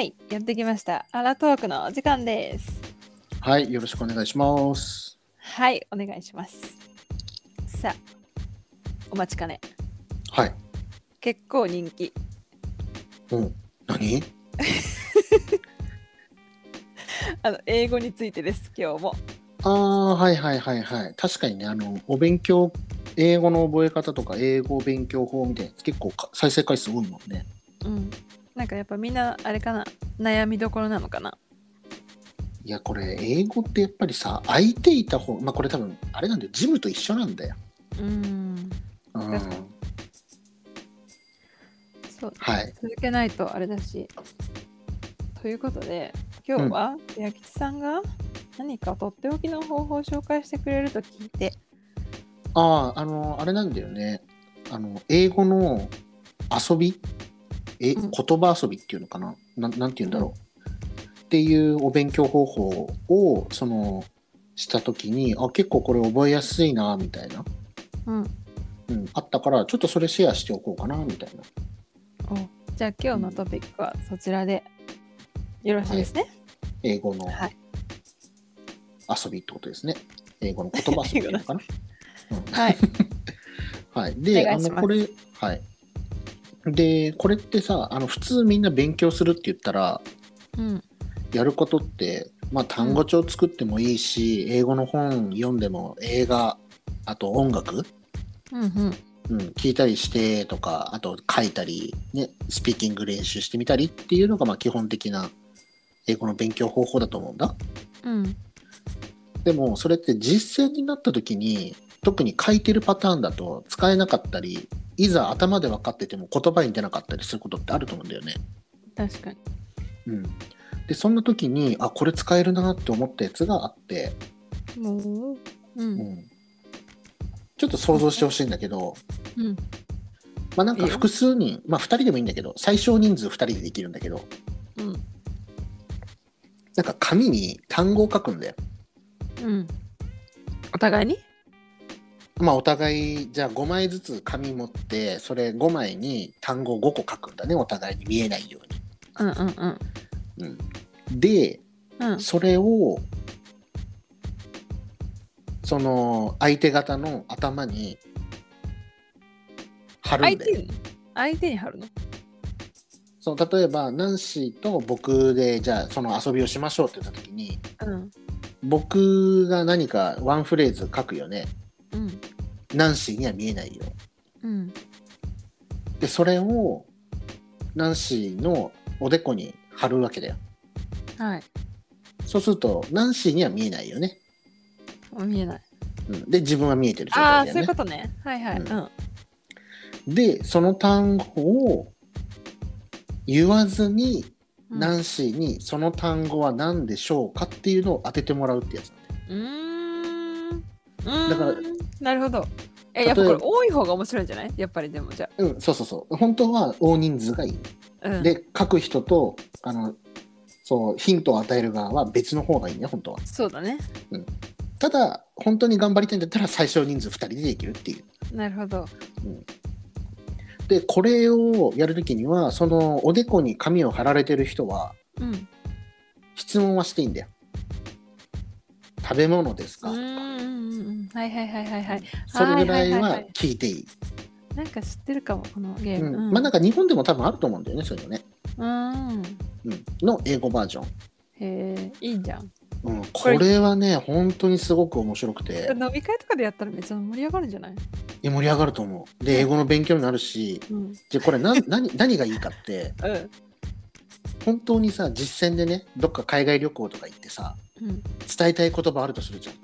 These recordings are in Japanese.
はい、やってきました。アラトークの時間です。はい、よろしくお願いします。はい、お願いします。さあ、お待ちかね。はい。結構人気。うん、何？英語についてです、今日も。はいはいはいはい。確かにね、お勉強、英語の覚え方とか英語勉強法みたいな結構再生回数多いもんね。うん。なんかやっぱみんなあれかな、悩みどころなのかな。いやこれ英語ってやっぱりさ、空いていた方、まあこれ多分あれなんだよ、ジムと一緒なんだよ。うん。そう、はい。続けないとあれだし。ということで今日は矢吉さんが何かとっておきの方法を紹介してくれると聞いて。あれなんだよね。英語の遊び。言葉遊びっていうのかな、なんていうんだろう、っていうお勉強方法をした時に、あ、結構これ覚えやすいなみたいな、あったからちょっとそれシェアしておこうかなみたいな。じゃあ今日のトピックはそちらでよろしいですね。はい、英語の遊びってことですね。英語の言葉遊びなのかな。はいはい。で、これはい。でこれってさ、普通みんな勉強するって言ったら、やることって、まあ、単語帳作ってもいいし、英語の本読んでも映画、あと音楽、聞いたりしてとか、あと書いたり、ね、スピーキング練習してみたりっていうのがまあ基本的な英語の勉強方法だと思うんだ。でもそれって実践になった時に特に書いてるパターンだと使えなかったり、いざ頭で分かってても言葉に出なかったりすることってあると思うんだよね。確かに。でそんな時にこれ使えるなって思ったやつがあって、ちょっと想像してほしいんだけど、まあなんか複数人、まあ2人でもいいんだけど、最小人数2人でできるんだけど、なんか紙に単語を書くんだよ。お互いに？まあ、お互いじゃあ5枚ずつ紙持って、それ5枚に単語を5個書くんだね、お互いに見えないように。で、それをその相手方の頭に貼るんだよ。相手に貼るの？そう、例えばナンシーと僕でじゃあその遊びをしましょうって言った時に、僕が何かワンフレーズ書くよね。ナンシーには見えないよ。でそれをナンシーのおでこに貼るわけだよ。そうするとナンシーには見えないよね。見えない。で自分は見えてる状態だよね。そういうことね。でその単語を言わずに、ナンシーにその単語は何でしょうかっていうのを当ててもらうってやつなんだよ。だから、なるほど。やっぱこれ多い方が面白いんじゃない？やっぱりでもじゃあ。そうそうそう。本当は大人数がいい。で、書く人とそうヒントを与える側は別の方がいいね、本当は。そうだね。ただ本当に頑張りたいんだったら最小人数2人でできるっていう。なるほど。でこれをやるときには、そのおでこに紙を貼られてる人は、質問はしていいんだよ。食べ物ですかとか。それぐらいは聞いていい。なんか知ってるかも、このゲーム。まあなんか日本でも多分あると思うんだよね、そういうのね。の英語バージョン。へえ、いいじゃん。これはね、本当にすごく面白くて。飲み会とかでやったらめっちゃ盛り上がるんじゃない？いや、盛り上がると思う。で、英語の勉強になるし、じゃあこれ何がいいかって、本当にさ、実践でね、どっか海外旅行とか行ってさ、伝えたい言葉あるとするじゃん。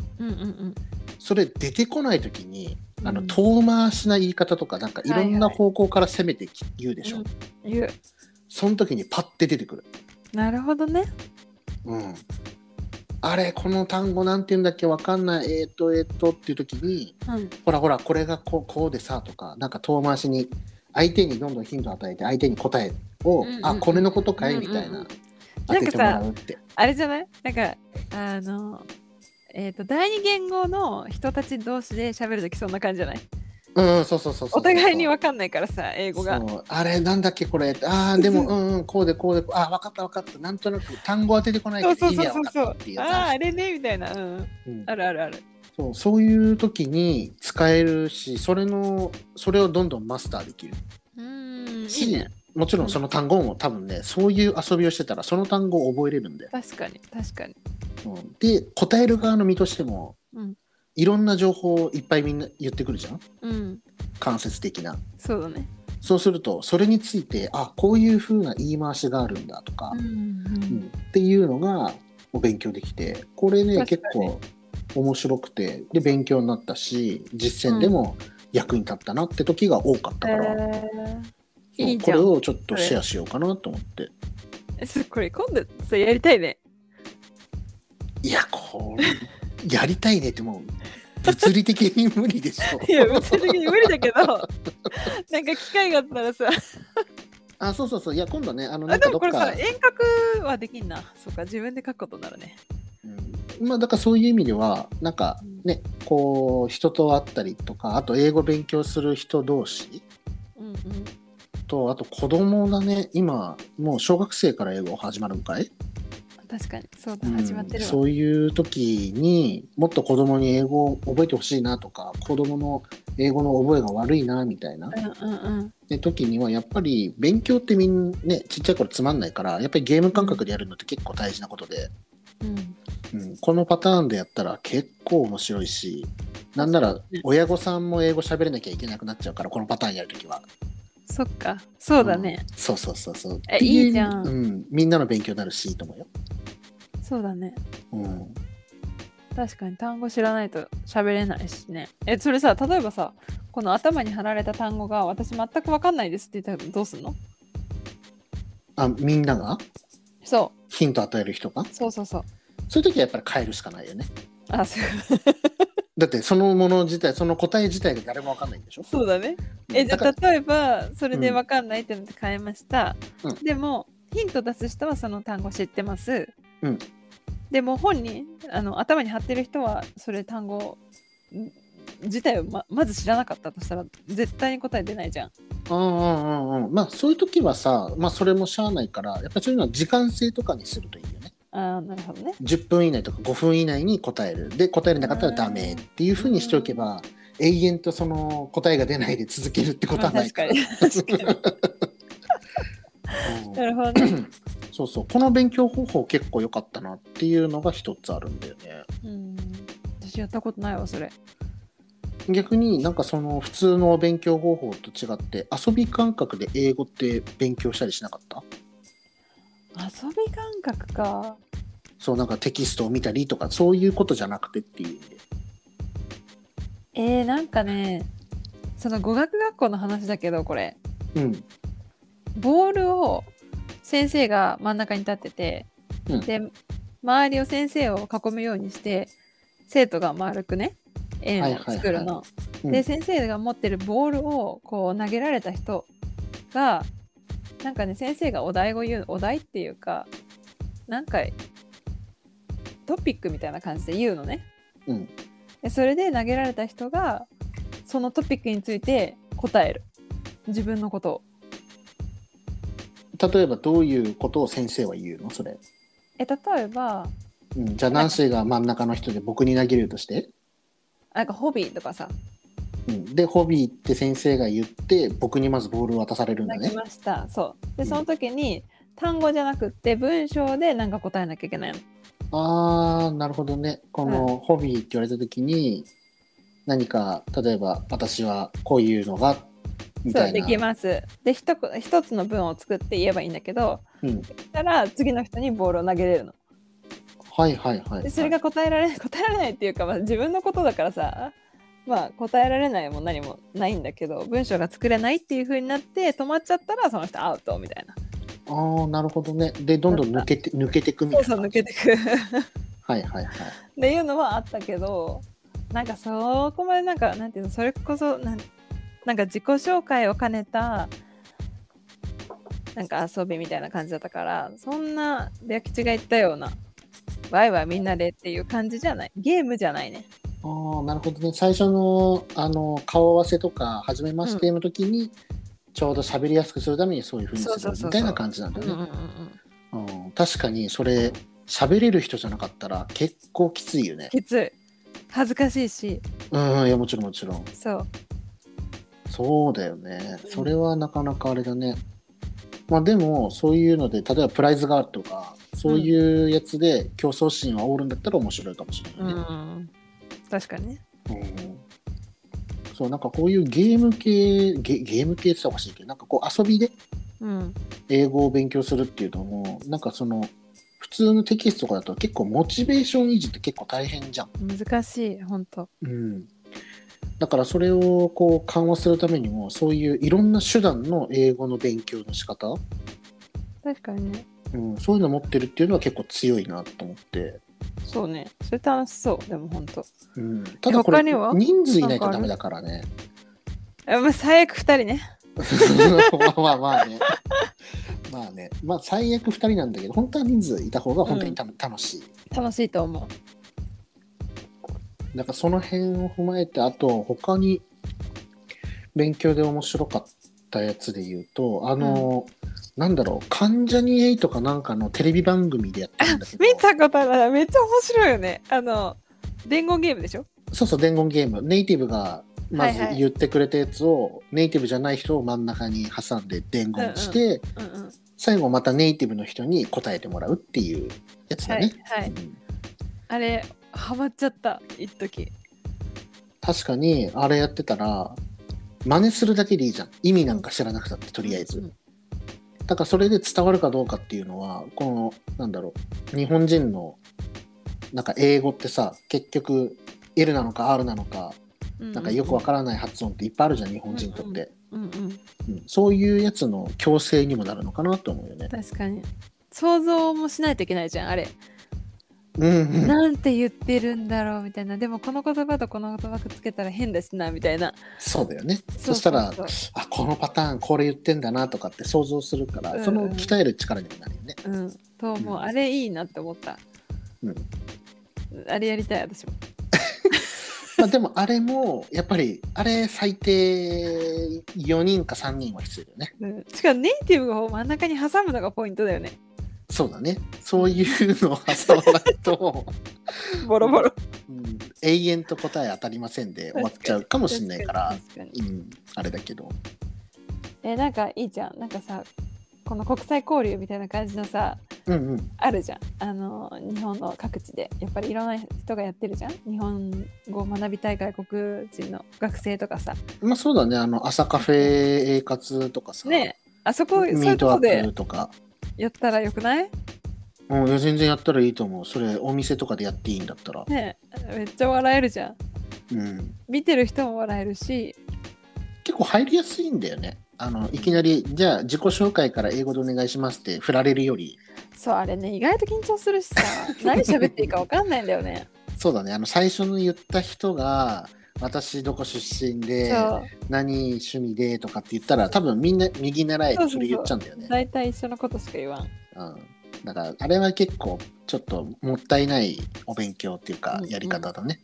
それ出てこないときに、遠回しな言い方とか、なんかいろんな方向から攻めて言うでしょ。言う。その時にパッて出てくる。なるほどね。あれ、この単語なんて言うんだっけ、わかんない、っていう時に、ほらほら、これがこうでさとか、なんか遠回しに相手にどんどんヒント与えて、相手に答えを、これのことかいみたいな。当ててもらうって。なんかさ、あれじゃない？なんか第二言語の人たち同士で喋るときそんな感じじゃない？うん、そうそうそうそう。お互いに分かんないからさ、英語が。あれ、なんだっけこれ。ああ、でも、うん、こうでこうで、ああ、分かった分かった。なんとなく単語は出てこないけど、意味は分かったっていうやつ。ああ、あれね、みたいな。うん。うん、あるあるある。そういう時に使えるし、それをどんどんマスターできる。いいね。もちろんその単語も多分ね、そういう遊びをしてたらその単語を覚えれるんで。確かに確かに。うん、で答える側の身としても、うん、いろんな情報をいっぱいみんな言ってくるじゃん。うん、間接的な。そうだね。そうするとそれについてこういう風な言い回しがあるんだとか、うんうんうん、っていうのが勉強できて、これね結構面白くてで勉強になったし、実践でも役に立ったなって時が多かったから。これをちょっとシェアしようかなと思って。これ今度それやりたいね。いやこれやりたいねってもう物理的に無理でしょ。いや物理的に無理だけどなんか機会があったらさ。あそうそうそう、いや今度ねなんかどっか。でもこれさ遠隔はできんな。そうか自分で書くことになるね。うん、まあだからそういう意味ではなんかね、うん、こう人と会ったりとかあと英語勉強する人同士。うんうん。とあと子供だね、今もう小学生から英語始まるんかい。確かにそうだ、うん、始まってるわ。そういう時にもっと子供に英語を覚えてほしいなとか、子供の英語の覚えが悪いなみたいな、うんうんうん、で時にはやっぱり勉強ってみんなねちっちゃい頃つまんないから、やっぱりゲーム感覚でやるのって結構大事なことで、うんうん、このパターンでやったら結構面白いし、なんなら親御さんも英語喋れなきゃいけなくなっちゃうから、このパターンやるときは。そっか、そうだね、うん、そうそうそうそう、いいじゃん、うん、みんなの勉強になるしいいと思うよ。そうだね、うん、確かに単語知らないと喋れないしね。それさ、例えばさ、この頭に貼られた単語が私全く分かんないですって言ったらどうすんの？みんながそうヒント与える人がそうそうそう、そういう時はやっぱり変えるしかないよね。あ、そうだってそのもの自体、その答え自体が誰も分かんないんでしょ。そうだね。じゃあ例えばそれで分かんないってなって変えました、うん、でもヒント出す人はその単語知ってます、うん、でも本人頭に貼ってる人はそれ単語自体を まず知らなかったとしたら絶対に答え出ないじゃん。うんうんうん、まあそういう時はさ、まあ、それもしゃあないから、やっぱりそういうのは時間制とかにするといいよね。あ、なるほどね。10分以内とか5分以内に答える、で答えれなかったらダメっていうふうにしておけば、永遠とその答えが出ないで続けるってことはないから、まあ、確かになるほどね。そうそう、この勉強方法結構良かったなっていうのが一つあるんだよね。うん、私やったことないわそれ。逆になんかその普通の勉強方法と違って遊び感覚で英語って勉強したりしなかった？遊び感覚か。そうなんかテキストを見たりとかそういうことじゃなくてっていう。なんかね、その語学学校の話だけどこれ、うん、ボールを先生が真ん中に立ってて、うん、で周りを先生を囲むようにして生徒が丸くね円を作るの、はいはいはい、で、うん、先生が持ってるボールをこう投げられた人がなんかね、先生がお題を言う、お題っていうかなんかトピックみたいな感じで言うのね、うん、でそれで投げられた人がそのトピックについて答える、自分のことを。例えばどういうことを先生は言うのそれ？例えば、うん、じゃあナンシーが真ん中の人で僕に投げるとして、なんかホビーとかさ、うん、でホビーって先生が言って僕にまずボールを渡されるんだね。投げました。そうで、その時に単語じゃなくって文章で何か答えなきゃいけないの。あー、なるほどね。この、はい、ホビーって言われた時に何か、例えば私はこういうのがみたいな。そうできます。で一つの文を作って言えばいいんだけど、うん、そしたら次の人にボールを投げれるの。はいはいはい、はい、でそれが答えられないっていうか、まあ、自分のことだからさ、まあ、答えられないも何もないんだけど、文章が作れないっていう風になって止まっちゃったらその人アウトみたいな。あ、なるほどね。でどんどん抜けてくみたいな。そうそう、抜けてくはいはいはい。っていうのはあったけど、なんかそこまでなんかなんていうの、それこそなんか自己紹介を兼ねたなんか遊びみたいな感じだったから、そんなで、吉が言ったようなワイワイみんなでっていう感じじゃない、ゲームじゃないね。なるほどね。最初の、顔合わせとか初めましての時に、ちょうど喋りやすくするためにそういう風にするみたいな感じなんだよね。確かにそれ喋れる人じゃなかったら結構きついよね。きつい、恥ずかしいし。いや、もちろんもちろん。そうだよね。それはなかなかあれだね。まあでもそういうので、例えばプライズがあるとかそういうやつで競争心は煽るんだったら面白いかもしれないね。確かにね。そう、なんかこういうゲーム系っておかしいけど、なんかこう遊びで英語を勉強するっていうのも、なんかその普通のテキストとかだと結構モチベーション維持って結構大変じゃん。難しい、本当。だからそれをこう緩和するためにも、そういういろんな手段の英語の勉強の仕方、確かにね、そういうの持ってるっていうのは結構強いなと思って。そうね、それ楽しそう。でも本当、ただこれ人数いないとダメだからね。最悪2人ね。まあね、まあ最悪2人なんだけど、本当は人数いた方が本当に楽しい。楽しいと思う。だからその辺を踏まえて、あと他に勉強で面白かったやつで言うと、なんだろう、関ジャニ∞とかなんかのテレビ番組でやってるんだけど、見たことない。めっちゃ面白いよね。伝言ゲームでしょ。そうそう、伝言ゲーム。ネイティブがまず言ってくれたやつを、ネイティブじゃない人を真ん中に挟んで伝言して、最後またネイティブの人に答えてもらうっていうやつだね。あれハマっちゃった、一時。確かにあれやってたら真似するだけでいいじゃん、意味なんか知らなくたって。とりあえず、だからそれで伝わるかどうかっていうのは、このなんだろう、日本人のなんか英語ってさ、結局 L なのか R なのか、なんかよくわからない発音っていっぱいあるじゃん、日本人にとって。そういうやつの矯正にもなるのかなと思うよね。確かに想像もしないといけないじゃん、あれ。なんて言ってるんだろうみたいな。でもこの言葉とこの言葉くっつけたら変だしなみたいな。そうだよね。そしたら、あ、このパターンこれ言ってんだなとかって想像するから、その鍛える力にもなるよね。と思う。あれいいなって思った。あれやりたい、私も。まあでもあれもやっぱり、あれ最低4人か3人は必要だよね。しかもネイティブを真ん中に挟むのがポイントだよね。そうだね、そういうのを挟まないとボロボロ、永遠と答え当たりませんで終わっちゃうかもしれないから、あれだけど。なんかいいじゃん、なんかさ、この国際交流みたいな感じのさ、あるじゃん、日本の各地でやっぱりいろんな人がやってるじゃん、日本語を学びたい外国人の学生とかさ。まあそうだね、朝カフェ英活とかさね、あそこミートアップとかやったらよくない？いや、全然やったらいいと思う。それお店とかでやっていいんだったらね、めっちゃ笑えるじゃん。見てる人も笑えるし、結構入りやすいんだよね。いきなりじゃあ自己紹介から英語でお願いしますって振られるより。そう、あれね、意外と緊張するしさ何喋っていいか分かんないんだよね。そうだね、最初の言った人が、私どこ出身で何趣味でとかって言ったら、多分みんな右習いでそれ言っちゃうんだよね。大体一緒のことしか言わん。だからあれは結構ちょっともったいないお勉強っていうか、やり方だね。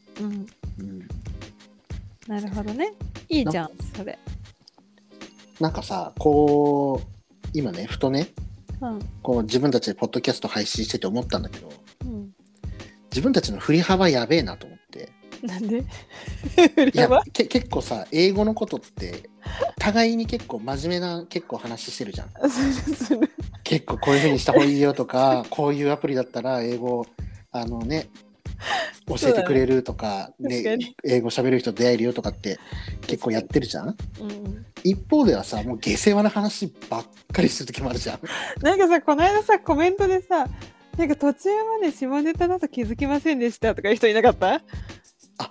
なるほどね、いいじゃんそれ。なんかさ、こう今ね、ふとね、こう自分たちでポッドキャスト配信してて思ったんだけど、自分たちの振り幅やべえなと思って。なんで？いや、結構さ、英語のことって互いに結構真面目な結構話してるじゃん。結構こういう風にした方がいいよとかこういうアプリだったら英語ね、教えてくれるとか、ね、英語喋る人出会えるよとかって結構やってるじゃん。一方ではさ、もう下世話な話ばっかりする時もあるじゃん。なんかさ、この間さ、コメントでさ、なんか途中まで下ネタだと気づきませんでしたとかいう人いなかった？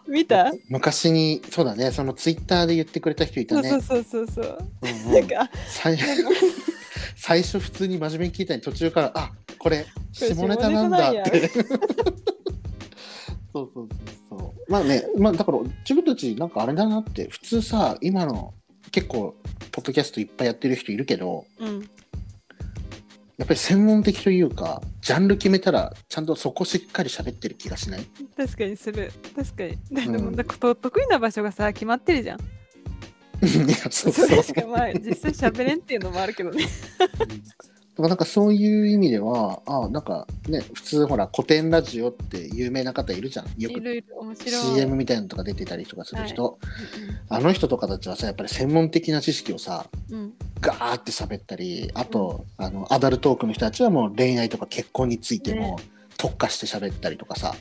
見た？昔にそうだね、そのツイッターで言ってくれた人いたね。そう。なんか最初普通に真面目に聞いたのに、途中からこれ下ネタなんだって。そう。まあね、まあだから自分たちなんかあれだなって、普通さ、今の結構ポッドキャストいっぱいやってる人いるけど、やっぱり専門的というかジャンル決めたらちゃんとそこしっかり喋ってる気がしない？確かにする。確かにでも、うん、得意な場所がさ決まってるじゃん。いやそうそれしかまあ実際喋れんっていうのもあるけどね。だからなんかそういう意味ではなんかね普通ほら古典ラジオって有名な方いるじゃん。よくいろいろ面白い CM みたいなのとか出てたりとかする人、はい、あの人とかたちはさやっぱり専門的な知識をさ、うん、ガーって喋ったりあと、うん、アダルトークの人たちはもう恋愛とか結婚についても特化して喋ったりとかさ、ね、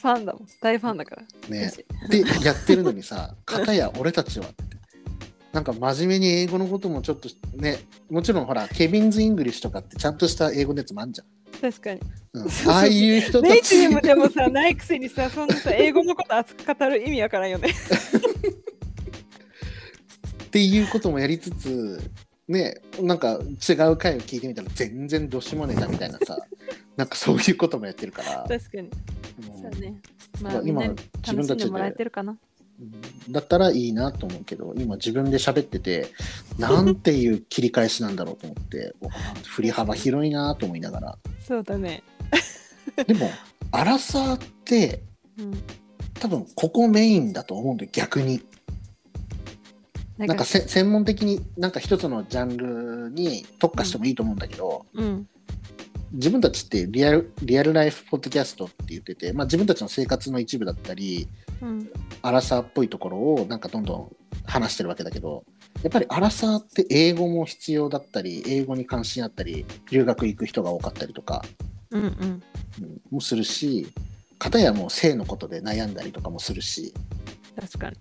ファンだもん大ファンだからねでやってるのにさ片や俺たちはなんか真面目に英語のこともちょっとねもちろんほらケビンズイングリッシュとかってちゃんとした英語のやつもあんじゃん。確かに、うん、ああいう人たちネイティブでもさないくせにさそんなさ英語のこと熱く語る意味わからんよねっていうこともやりつつねなんか違う回を聞いてみたら全然どしもネタみたいなさなんかそういうこともやってるから。確かに、うん、そうね、まあ、今自分たちで楽しんでもらえてるかなだったらいいなと思うけど今自分で喋っててなんていう切り返しなんだろうと思って振り幅広いなと思いながら。そうだねでもアラサーって、うん、多分ここメインだと思うんで逆になんか専門的になんか一つのジャンルに特化してもいいと思うんだけど、うんうん、自分たちってリアルライフポッドキャストって言ってて、まあ、自分たちの生活の一部だったりアラサーっぽいところをなんかどんどん話してるわけだけどやっぱりアラサーって英語も必要だったり英語に関心あったり留学行く人が多かったりとか、うんうんうん、もするし片やもう性のことで悩んだりとかもするし。確かに、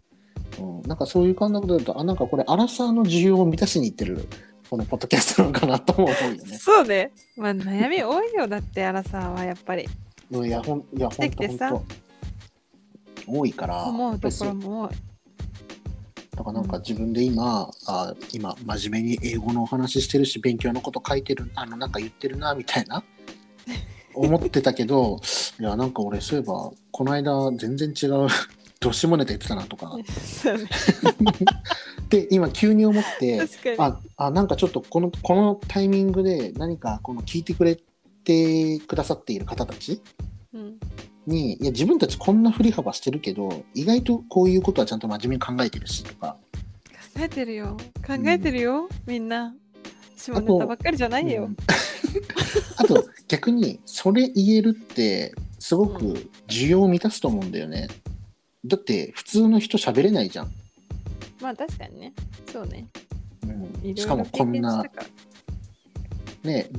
うん、なんかそういう感覚だとなんかこれアラサーの需要を満たしにいってるこのポッドキャストなのかなと思うよね。そうね、まあ、悩み多いよだってアラサーはやっぱりいやほんと多いから思うところも多い。だからなんか自分で今真面目に英語のお話してるし勉強のこと書いてるなんか言ってるなみたいな思ってたけどいやなんか俺そういえばこの間全然違うどしもネタ言ってたなとかで今急に思ってなんかちょっとこのタイミングで何かこの聞いてくれてくださっている方たち、うんにいや自分たちこんな振り幅してるけど意外とこういうことはちゃんと真面目に考えてるしとか考えてるよ、うん、みんな下ネタばっかりじゃないよ、うん、あと逆にそれ言えるってすごく需要を満たすと思うんだよね、うん、だって普通の人喋れないじゃん。まあ確かにねそうね、うん、しかもこんなね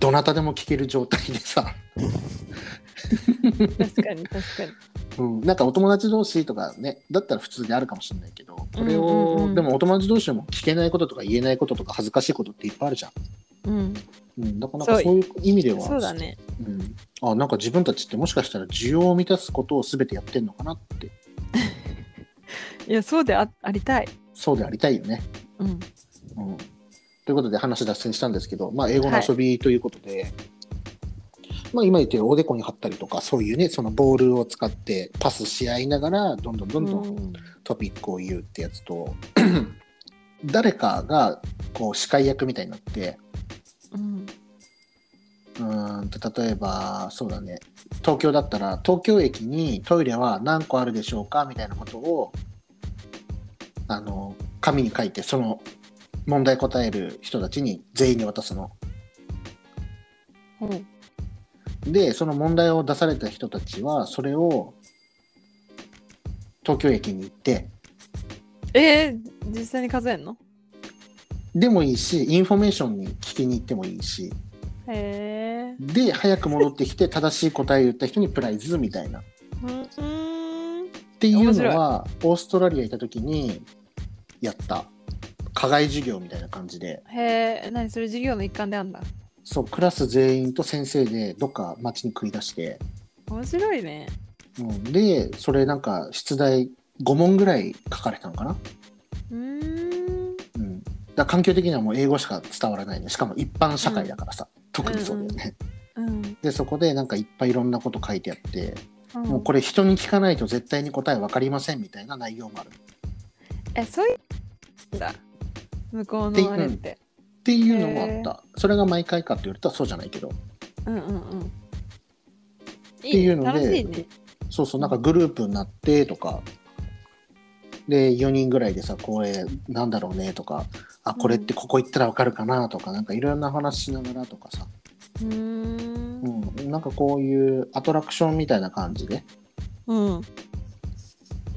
どなたでも聞ける状態でさ確かに、うん、なんかお友達同士とかねだったら普通であるかもしれないけどこれを、うんうんうん、でもお友達同士も聞けないこととか言えないこととか恥ずかしいことっていっぱいあるじゃん、うんうん、だからなんかそういう意味ではそうだね、うん、なんか自分たちってもしかしたら需要を満たすことを全てやってんのかなっていやそうで ありたいそうでありたいよね、うんうん、ということで話脱線したんですけど、まあ、英語の遊びということで、はいまあ、今言ってるおでこに貼ったりとかそういうねそのボールを使ってパスし合いながらどんどんトピックを言うってやつと、うん、誰かがこう司会役みたいになって、うん、例えばそうだね東京だったら東京駅にトイレは何個あるでしょうかみたいなことを紙に書いてその問題答える人たちに全員に渡すの。うんでその問題を出された人たちはそれを東京駅に行って実際に数えんのでもいいしインフォメーションに聞きに行ってもいいしで早く戻ってきて正しい答えを言った人にプライズみたいなっていうのはオーストラリア行った時にやった課外授業みたいな感じで。へえ何それ授業の一環であんだ。そうクラス全員と先生でどっか街に繰り出して面白いね、うん、でそれなんか出題5問ぐらい書かれたのかな。うんだ環境的にはもう英語しか伝わらないねしかも一般社会だからさ、うん、特にそうだよね、うんうん、でそこでなんかいっぱいいろんなこと書いてあって、うん、もうこれ人に聞かないと絶対に答え分かりませんみたいな内容もある。そういうんだ向こうのあれって、うんっていうのもあった。それが毎回かって言われたらそうじゃないけど。うんうんうん。っていうので、楽しいね。そうそう、なんかグループになってとか。で4人ぐらいでさ、これなんだろうねとか、あ、これってここ行ったら分かるかなとか、なんかいろんな話しながらとかさ、うん、なんかこういうアトラクションみたいな感じで、うん、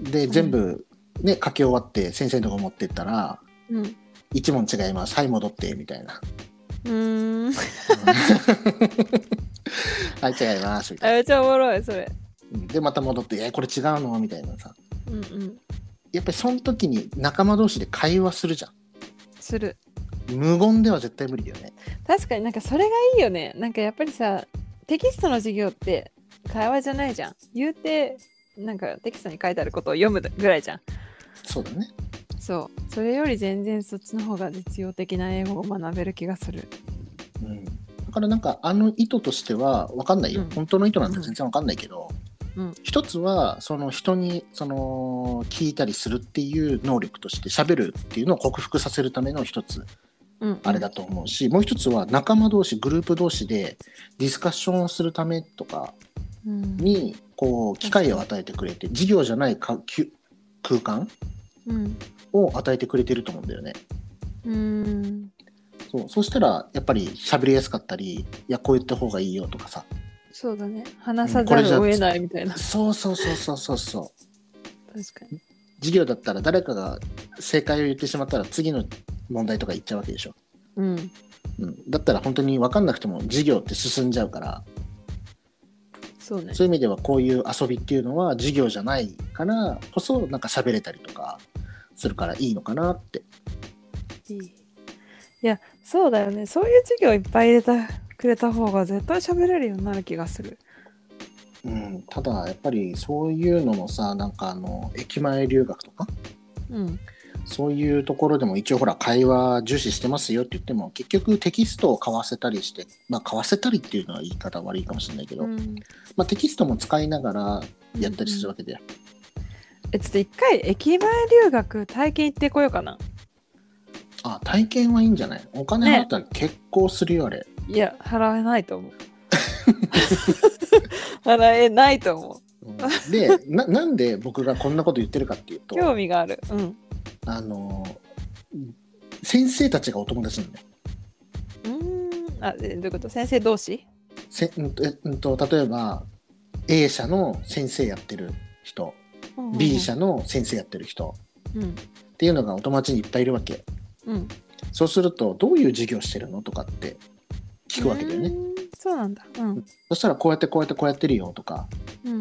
で全部ね書き終わって先生のとこ持ってったら、うん、一問違います、はい戻ってみたいな、はい違いますみたいな、めっちゃおもろいそれで、また戻ってこれ違うのみたいなさ、うんうん、やっぱりその時に仲間同士で会話するじゃん。する。無言では絶対無理だよね。確かに、なんかそれがいいよね。なんかやっぱりさ、テキストの授業って会話じゃないじゃん。言うてなんかテキストに書いてあることを読むぐらいじゃん。そうだね。そう。それより全然そっちの方が実用的な英語を学べる気がする。うん。だからなんかあの意図としては分かんないよ。うん、本当の意図なんて全然分かんないけど。うんうん、一つはその人にその聞いたりするっていう能力として喋るっていうのを克服させるための一つあれだと思うし、もう一つは仲間同士グループ同士でディスカッションをするためとかにこう機会を与えてくれて、授業じゃない空間を与えてくれてると思うんだよね。そうしたらやっぱり喋りやすかったり、いやこう言った方がいいよとかさ、そうだね、話さざるを得ないみたいな、そうそうそうそうそう、確かに授業だったら誰かが正解を言ってしまったら次の問題とかいっちゃうわけでしょ、うんうん、だったら本当に分かんなくても授業って進んじゃうから、そうね、そういう意味ではこういう遊びっていうのは授業じゃないからこそなんか喋れたりとかするからいいのかなって。いやそうだよね、そういう授業いっぱい入れたくれた方が絶対喋れるようになる気がする。うん、ただやっぱりそういうのもさ、なんかあの駅前留学とか、うん、そういうところでも一応ほら会話重視してますよって言っても結局テキストを交わせたりして、まあ交わせたりっていうのは言い方悪いかもしれないけど、うん、まあテキストも使いながらやったりするわけで、うんうん、ちょっと一回駅前留学体験行ってこようかな。あ、体験はいいんじゃない？お金払ったら結構するよ、ね、あれ。いや払えないと思う払えないと思う、うん、で なんで僕がこんなこと言ってるかっていうと興味がある、うん、先生たちがお友達なんだよ。あ、どういうこと？先生同士？例えば A 社の先生やってる人、うんうん、B 社の先生やってる人、うん、っていうのがお友達にいっぱいいるわけ、うん、そうするとどういう授業してるのとかって聞くわけだよね。そうなんだ、うん、そしたらこうやってこうやってこうやってるよとか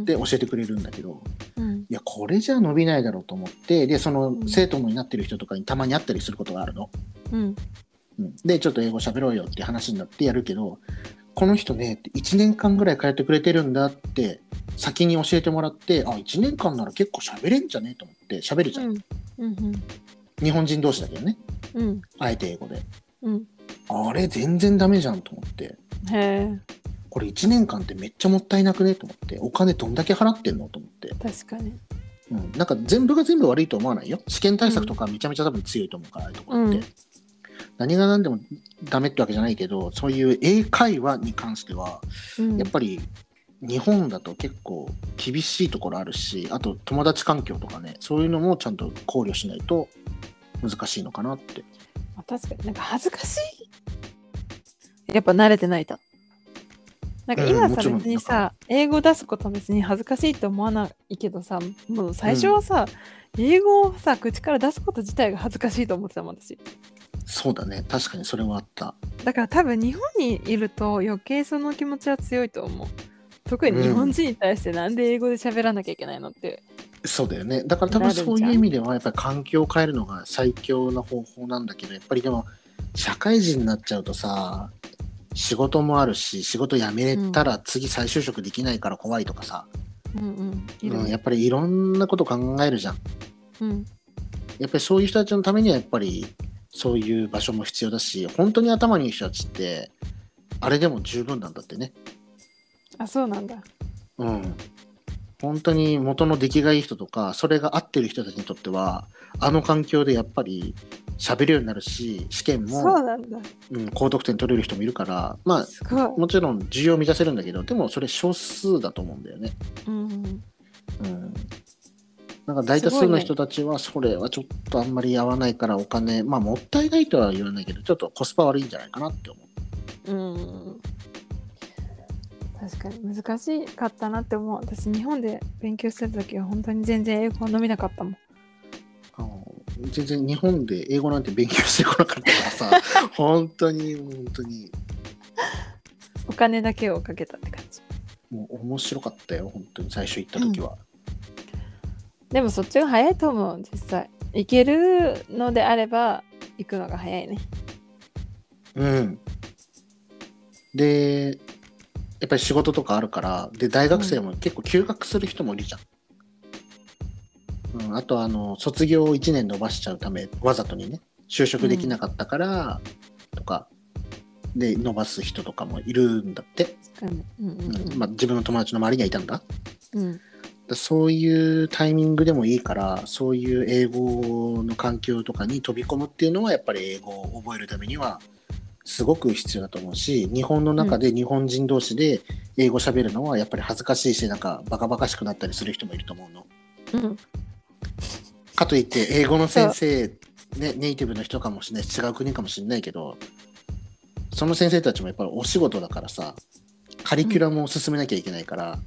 で教えてくれるんだけど、うん、いやこれじゃ伸びないだろうと思って、でその生徒もになってる人とかにたまに会ったりすることがあるの、うんうん、でちょっと英語喋ろうよって話になってやるけど、この人ね1年間ぐらい通ってくれてるんだって先に教えてもらって、あ1年間なら結構喋れんじゃねと思って喋るじゃん、うんうんうん、日本人同士だけどね、うん、あえて英語で、うん、あれ全然ダメじゃんと思って、へこれ1年間ってめっちゃもったいなくねと思って、お金どんだけ払ってんのと思って。確かに、うん、なんか全部が全部悪いと思わないよ、試験対策とかめちゃめちゃ多分強いと思うから、うん、とかって、うん、何が何でもダメってわけじゃないけど、そういう英会話に関しては、うん、やっぱり日本だと結構厳しいところあるし、あと友達環境とかね、そういうのもちゃんと考慮しないと難しいのかなって。確かになんか恥ずかしい、やっぱ慣れてないと、なんか今さ、別にさ英語出すことは別に恥ずかしいと思わないけどさ、もう最初はさ、うん、英語をさ口から出すこと自体が恥ずかしいと思ってたもん私。そうだね、確かにそれはあった。だから多分日本にいると余計その気持ちは強いと思う。特に日本人に対してなんで英語で喋らなきゃいけないのって、うん、そうだよね。だから多分そういう意味ではやっぱり環境を変えるのが最強な方法なんだけど、やっぱりでも社会人になっちゃうとさ、仕事もあるし、仕事辞めたら次再就職できないから怖いとかさ、うんうんうん、やっぱりいろんなこと考えるじゃん、うん、やっぱりそういう人たちのためにはやっぱりそういう場所も必要だし、本当に頭にいい人たちってあれでも十分なんだってね。あ、そうなんだ。うん、本当に元の出来がいい人とかそれが合ってる人たちにとってはあの環境でやっぱり喋るようになるし、試験もそうなんだ、うん、高得点取れる人もいるから、まあもちろん需要を満たせるんだけど、でもそれ少数だと思うんだよね。うん、うん、なんか大多数の人たちはそれはちょっとあんまり合わないから、お金、まあもったいないとは言わないけど、ちょっとコスパ悪いんじゃないかなって思う。うん、確かに難しかったなって思う。私日本で勉強してた時は本当に全然英語伸びなかったもん。全然日本で英語なんて勉強してこなかったからさ本当に本当にお金だけをかけたって感じ。もう面白かったよ本当に最初行った時は、うん、でもそっちが早いと思う。実際行けるのであれば行くのが早いね。うんでやっぱり仕事とかあるから。で大学生も結構休学する人もいるじゃん、うん、あと卒業を1年延ばしちゃうため、わざとにね、就職できなかったからとかで延ばす人とかもいるんだって、うんうんうんまあ、自分の友達の周りにはいたんだ、うん、だそういうタイミングでもいいから、そういう英語の環境とかに飛び込むっていうのはやっぱり英語を覚えるためにはすごく必要だと思うし、日本の中で日本人同士で英語喋るのはやっぱり恥ずかしいし、なんかバカバカしくなったりする人もいると思うの、うんかといって英語の先生、ね、ネイティブの人かもしれない、違う国かもしれないけど、その先生たちもやっぱりお仕事だからさ、カリキュラムを進めなきゃいけないから、うん、やっ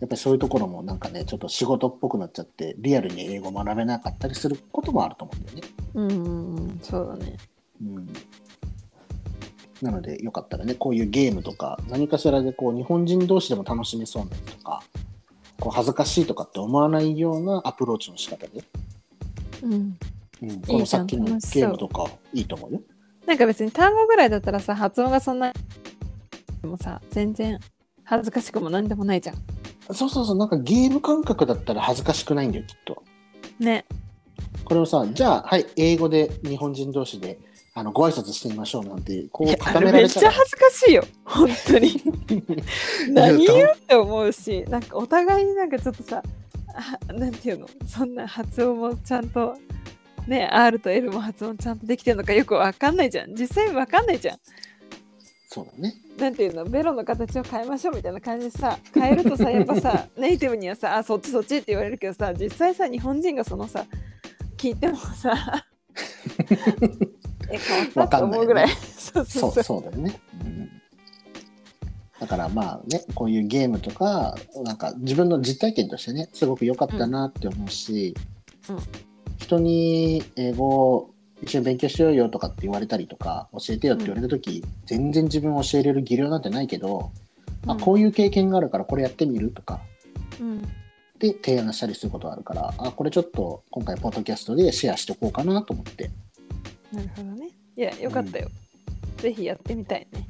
ぱりそういうところもなんかね、ちょっと仕事っぽくなっちゃってリアルに英語学べなかったりすることもあると思うんだよね。うんそうだね、うん、なのでよかったらね、こういうゲームとか何かしらでこう日本人同士でも楽しめそうなとか、こう恥ずかしいとかって思わないようなアプローチの仕方で、うんうん、このさっきのゲームとかいいと思うよ。なんか別に単語ぐらいだったらさ、発音がそんなでもさ全然恥ずかしくもなんでもないじゃん。そうそうそう、なんかゲーム感覚だったら恥ずかしくないんだよきっとね。これをさ、じゃあはい英語で日本人同士でご挨拶してみましょうなんてこう固められたらめっちゃ恥ずかしいよ本当に何言うって思うし、なんかお互いになんかちょっとさ、なんていうの、そんな発音もちゃんとね、 R と L も発音ちゃんとできてるのかよくわかんないじゃん、実際わかんないじゃん。そうだね、なんていうの、ベロの形を変えましょうみたいな感じでさ、変えるとさやっぱさネイティブにはさ、あそっちそっちって言われるけどさ、実際さ日本人がそのさ聞いてもさわかんないよね。そうだよね、うん、だからまあね、こういうゲームとかなんか自分の実体験としてねすごく良かったなって思うし、うんうん、人に英語一緒に勉強しようよとかって言われたりとか、教えてよって言われた時、うん、全然自分を教えれる技量なんてないけど、うん、あこういう経験があるからこれやってみるとか、うん、で提案したりすることがあるから、あこれちょっと今回ポッドキャストでシェアしておこうかなと思って。なるほどね。いやよかったよ、うん、ぜひやってみたいね。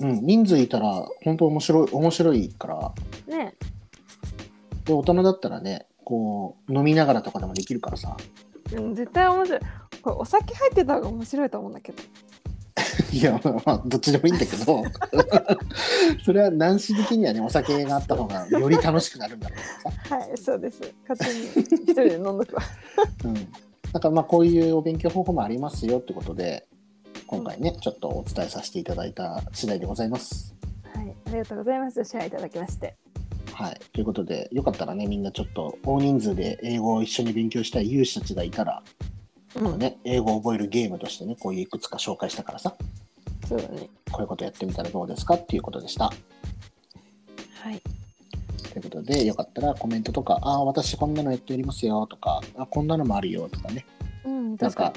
うん人数いたら本当面白いからね。で大人だったらね、こう飲みながらとかでもできるからさ、うん、絶対面白い。これお酒入ってた方が面白いと思うんだけどいやまあどっちでもいいんだけどそれは男子的にはね、お酒があった方がより楽しくなるんだろうさはいそうです、勝手に一人で飲んどくわうんだからまあこういうお勉強方法もありますよってことで、今回ね、うん、ちょっとお伝えさせていただいた次第でございます。はい、ありがとうございます。シェアいただきまして。はい、ということでよかったらね、みんなちょっと大人数で英語を一緒に勉強したい有志たちがいたら、うんね、英語を覚えるゲームとしてね、こういういくつか紹介したからさ、そうだね。こういうことやってみたらどうですかっていうことでした。はい。ということでよかったらコメントとか、あ私こんなのやっておりますよとか、あこんなのもあるよとかね、うん、確か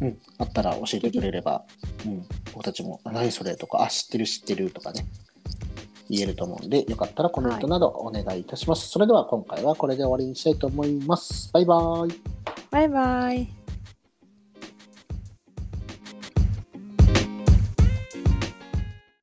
に、うん、あったら教えてくれれば、うん、僕たちも何それとか、あ知ってる知ってるとかね言えると思うんで、よかったらコメントなどお願いいたします、はい、それでは今回はこれで終わりにしたいと思います。バイバイバイバイ。